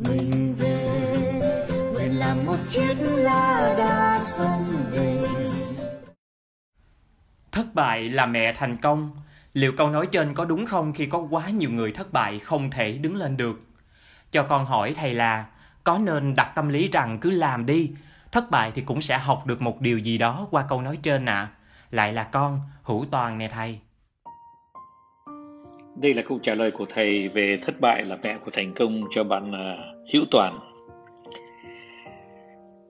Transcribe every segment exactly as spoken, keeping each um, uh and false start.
mình về, nguyện làm một chiếc lá đa sông về. Thất bại là mẹ thành công. Liệu câu nói trên có đúng không khi có quá nhiều người thất bại không thể đứng lên được? Cho con hỏi thầy là có nên đặt tâm lý rằng cứ làm đi, thất bại thì cũng sẽ học được một điều gì đó qua câu nói trên ạ? À? Lại là con, Hữu Toàn nè thầy. Đây là câu trả lời của thầy về thất bại là mẹ của thành công cho bạn uh, Hữu Toàn.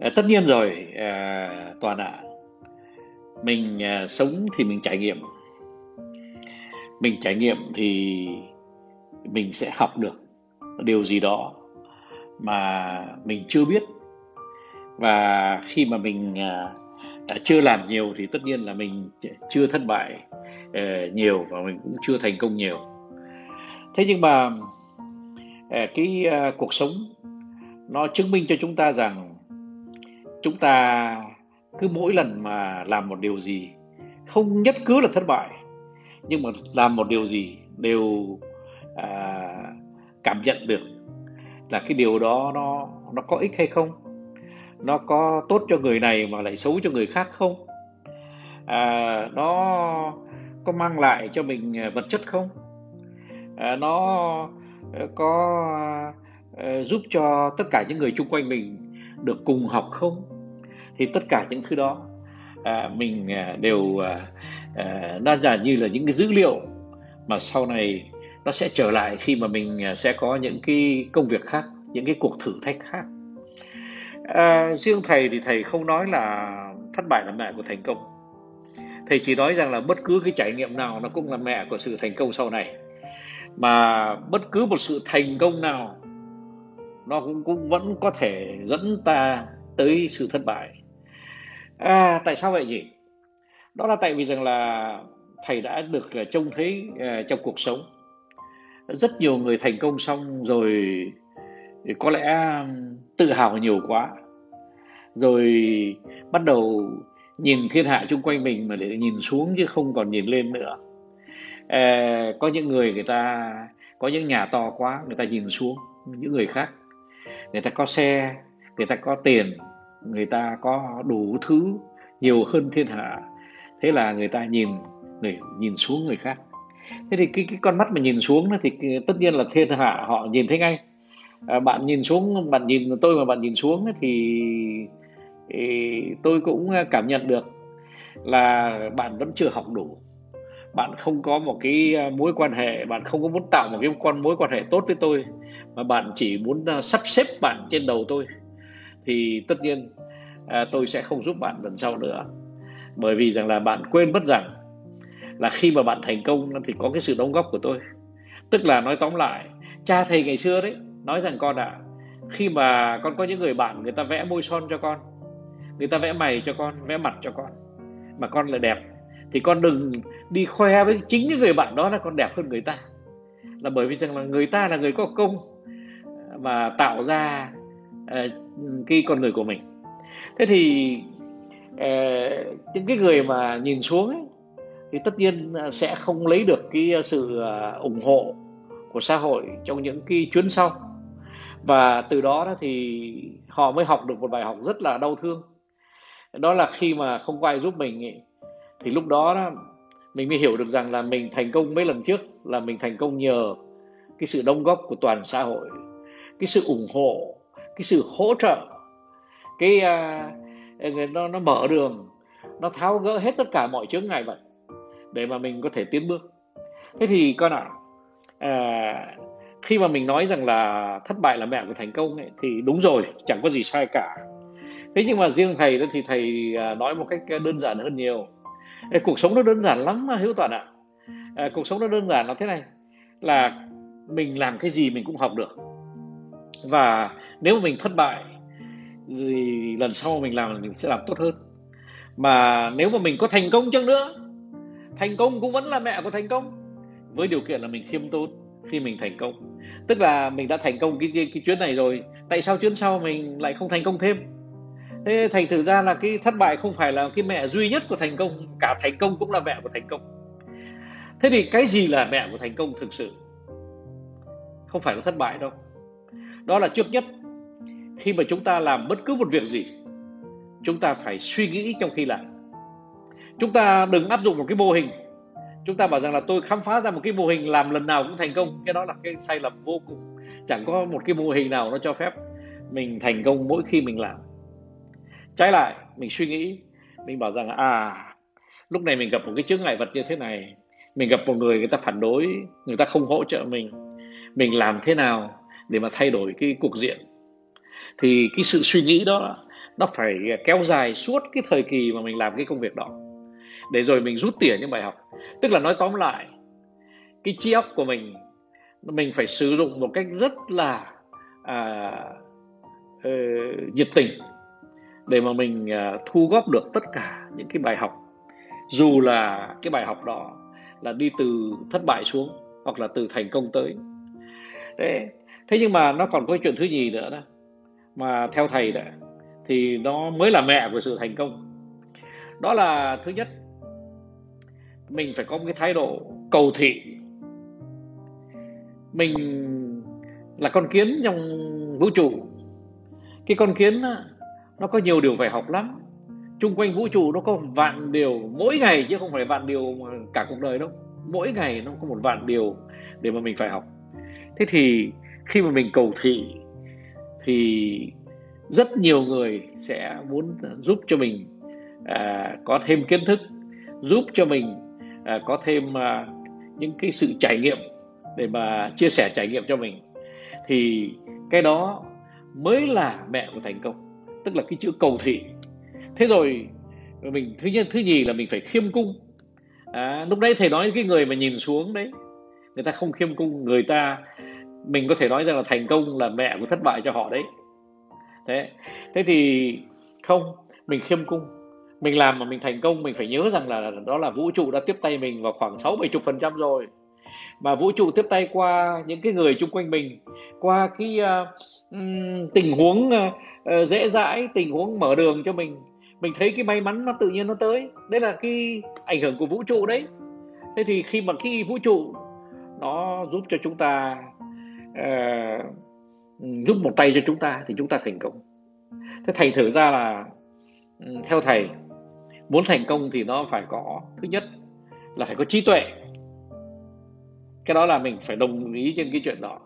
À, tất nhiên rồi uh, Toàn ạ. À, mình uh, sống thì mình trải nghiệm. Mình trải nghiệm thì mình sẽ học được điều gì đó mà mình chưa biết. Và khi mà mình đã chưa làm nhiều thì tất nhiên là mình chưa thất bại nhiều và mình cũng chưa thành công nhiều. Thế nhưng mà cái cuộc sống nó chứng minh cho chúng ta rằng chúng ta cứ mỗi lần mà làm một điều gì, không nhất cứ là thất bại, nhưng mà làm một điều gì đều à, cảm nhận được là cái điều đó nó, nó có ích hay không, nó có tốt cho người này mà lại xấu cho người khác không, à, nó có mang lại cho mình vật chất không, à, nó có à, giúp cho tất cả những người chung quanh mình được cùng học không. Thì tất cả những thứ đó à, mình đều à, À, nó là như là những cái dữ liệu mà sau này nó sẽ trở lại khi mà mình sẽ có những cái công việc khác, những cái cuộc thử thách khác. À, riêng thầy thì thầy không nói là thất bại là mẹ của thành công. Thầy chỉ nói rằng là bất cứ cái trải nghiệm nào nó cũng là mẹ của sự thành công sau này. Mà bất cứ một sự thành công nào nó cũng, cũng vẫn có thể dẫn ta tới sự thất bại. À, tại sao vậy nhỉ? Đó là tại vì rằng là thầy đã được trông thấy trong cuộc sống rất nhiều người thành công xong rồi có lẽ tự hào nhiều quá, rồi bắt đầu nhìn thiên hạ chung quanh mình mà để nhìn xuống chứ không còn nhìn lên nữa. À, có những người người ta có những nhà to quá, người ta nhìn xuống những người khác. Người ta có xe, người ta có tiền, người ta có đủ thứ nhiều hơn thiên hạ. Thế là người ta nhìn người nhìn xuống người khác. Thế thì cái, cái con mắt mà nhìn xuống thì tất nhiên là thiên hạ họ nhìn thấy ngay. À, bạn nhìn xuống, bạn nhìn tôi mà bạn nhìn xuống thì, thì tôi cũng cảm nhận được là bạn vẫn chưa học đủ. Bạn không có một cái mối quan hệ, bạn không có muốn tạo một cái con mối quan hệ tốt với tôi, mà bạn chỉ muốn sắp xếp bạn trên đầu tôi. Thì tất nhiên à, tôi sẽ không giúp bạn lần sau nữa. Bởi vì rằng là bạn quên mất rằng là khi mà bạn thành công thì có cái sự đóng góp của tôi. Tức là nói tóm lại, cha thầy ngày xưa đấy nói rằng con ạ, à, khi mà con có những người bạn, người ta vẽ môi son cho con, người ta vẽ mày cho con, vẽ mặt cho con, mà con lại đẹp, thì con đừng đi khoe với chính những người bạn đó là con đẹp hơn người ta. Là bởi vì rằng là người ta là người có công mà tạo ra uh, cái con người của mình. Thế thì Uh, những cái người mà nhìn xuống ấy, thì tất nhiên sẽ không lấy được cái sự ủng hộ của xã hội trong những cái chuyến sau. Và từ đó thì họ mới học được một bài học rất là đau thương. Đó là khi mà không có ai giúp mình ấy, thì lúc đó mình mới hiểu được rằng là mình thành công mấy lần trước là mình thành công nhờ cái sự đóng góp của toàn xã hội, cái sự ủng hộ, cái sự hỗ trợ, cái... Uh, Nó, nó mở đường, nó tháo gỡ hết tất cả mọi chướng ngại vật để mà mình có thể tiến bước. Thế thì con ạ, à, khi mà mình nói rằng là thất bại là mẹ của thành công ấy, thì đúng rồi, chẳng có gì sai cả. Thế nhưng mà riêng thầy đó thì thầy nói một cách đơn giản hơn nhiều. Cuộc sống nó đơn giản lắm Hiếu Toàn ạ. à, Cuộc sống nó đơn giản là thế này, là mình làm cái gì mình cũng học được. Và nếu mà mình thất bại thì lần sau mình làm mình sẽ làm tốt hơn. Mà nếu mà mình có thành công chăng nữa, thành công cũng vẫn là mẹ của thành công, với điều kiện là mình khiêm tốn khi mình thành công. Tức là mình đã thành công cái, cái, cái chuyến này rồi, tại sao chuyến sau mình lại không thành công thêm? Thế thành thử ra là cái thất bại không phải là cái mẹ duy nhất của thành công, cả thành công cũng là mẹ của thành công. Thế thì cái gì là mẹ của thành công thực sự? Không phải là thất bại đâu, Đó là trước nhất, khi mà chúng ta làm bất cứ một việc gì, chúng ta phải suy nghĩ trong khi làm. Chúng ta đừng áp dụng một cái mô hình. Chúng ta bảo rằng là tôi khám phá ra một cái mô hình làm lần nào cũng thành công. Cái đó là cái sai lầm vô cùng. Chẳng có một cái mô hình nào nó cho phép mình thành công mỗi khi mình làm. Trái lại, mình suy nghĩ, mình bảo rằng là à, lúc này mình gặp một cái chướng ngại vật như thế này, mình gặp một người người ta phản đối, người ta không hỗ trợ mình, mình làm thế nào để mà thay đổi cái cục diện. Thì cái sự suy nghĩ đó nó phải kéo dài suốt cái thời kỳ mà mình làm cái công việc đó, để rồi mình rút tỉa những bài học. Tức là nói tóm lại, cái trí óc của mình mình phải sử dụng một cách rất là à, ờ, nhiệt tình để mà mình à, thu góp được tất cả những cái bài học, dù là cái bài học đó là đi từ thất bại xuống hoặc là từ thành công tới. Đấy. Thế nhưng mà nó còn có chuyện thứ nhì nữa đó, mà theo thầy đã thì nó mới là mẹ của sự thành công. Đó là thứ nhất, mình phải có một cái thái độ cầu thị. Mình là con kiến trong vũ trụ. Cái con kiến nó có nhiều điều phải học lắm. Chung quanh vũ trụ nó có vạn điều mỗi ngày, chứ không phải vạn điều cả cuộc đời đâu. Mỗi ngày nó có một vạn điều để mà mình phải học. Thế thì khi mà mình cầu thị thì rất nhiều người sẽ muốn giúp cho mình à, có thêm kiến thức, giúp cho mình à, có thêm à, những cái sự trải nghiệm để mà chia sẻ trải nghiệm cho mình. Thì cái đó mới là mẹ của thành công, tức là cái chữ cầu thị. Thế rồi mình thứ nhất, thứ nhì là mình phải khiêm cung. À, lúc đấy thầy nói cái người mà nhìn xuống đấy, người ta không khiêm cung, người ta mình có thể nói rằng là thành công là mẹ của thất bại cho họ đấy. Thế, thế thì không, mình khiêm cung. Mình làm mà mình thành công, mình phải nhớ rằng là đó là vũ trụ đã tiếp tay mình vào khoảng sáu bảy mươi phần trăm rồi. Mà vũ trụ tiếp tay qua những cái người chung quanh mình, qua cái uh, tình huống uh, dễ dãi, tình huống mở đường cho mình. Mình thấy cái may mắn nó tự nhiên nó tới. Đấy là cái ảnh hưởng của vũ trụ đấy. Thế thì khi mà cái vũ trụ nó giúp cho chúng ta uh, giúp một tay cho chúng ta thì chúng ta thành công. Thế thành thử ra là theo thầy, muốn thành công thì nó phải có, thứ nhất là phải có trí tuệ. Cái đó là mình phải đồng ý trên cái chuyện đó.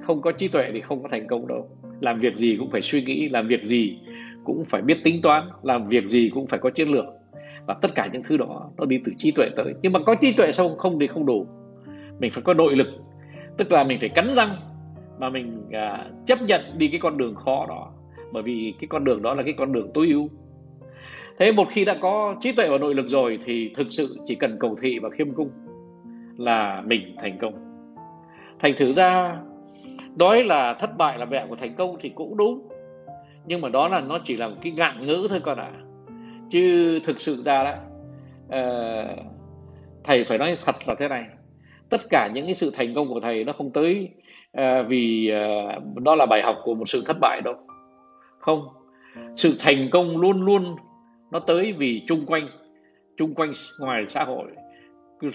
Không có trí tuệ thì không có thành công đâu. Làm việc gì cũng phải suy nghĩ, làm việc gì cũng phải biết tính toán, làm việc gì cũng phải có chiến lược. Và tất cả những thứ đó nó đi từ trí tuệ tới. Nhưng mà có trí tuệ xong không thì không đủ. Mình phải có nội lực, tức là mình phải cắn răng mà mình à, chấp nhận đi cái con đường khó đó, bởi vì cái con đường đó là cái con đường tối ưu. Thế một khi đã có trí tuệ và nội lực rồi thì thực sự chỉ cần cầu thị và khiêm cung là mình thành công. Thành thử ra nói là thất bại là mẹ của thành công thì cũng đúng, nhưng mà đó là nó chỉ là một cái ngạn ngữ thôi con ạ. À. Chứ thực sự ra đó, uh, thầy phải nói thật là thế này, tất cả những cái sự thành công của thầy nó không tới À, vì à, đó là bài học của một sự thất bại đâu. Không, sự thành công luôn luôn nó tới vì chung quanh chung quanh ngoài xã hội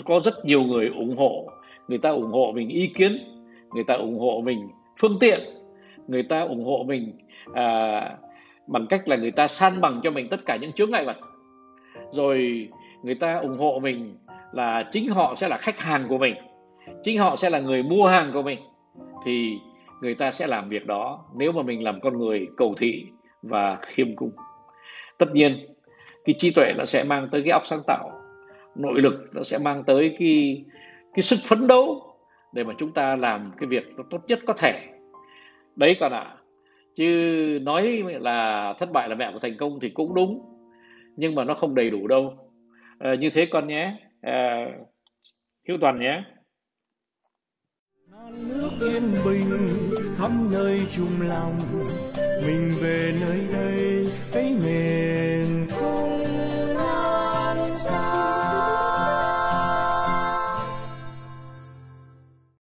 có rất nhiều người ủng hộ. Người ta ủng hộ mình ý kiến, người ta ủng hộ mình phương tiện, người ta ủng hộ mình à, bằng cách là người ta san bằng cho mình tất cả những chướng ngại vật. Rồi người ta ủng hộ mình là chính họ sẽ là khách hàng của mình, chính họ sẽ là người mua hàng của mình. Thì người ta sẽ làm việc đó nếu mà mình làm con người cầu thị và khiêm cung. Tất nhiên cái trí tuệ nó sẽ mang tới cái óc sáng tạo, nội lực nó sẽ mang tới cái, cái sức phấn đấu để mà chúng ta làm cái việc nó tốt nhất có thể. Đấy con ạ. À, chứ nói là thất bại là mẹ của thành công thì cũng đúng, nhưng mà nó không đầy đủ đâu. À, như thế con nhé. À, Hiếu Toàn nhé. Nước yên bình khắp nơi chung lòng mình về nơi đây.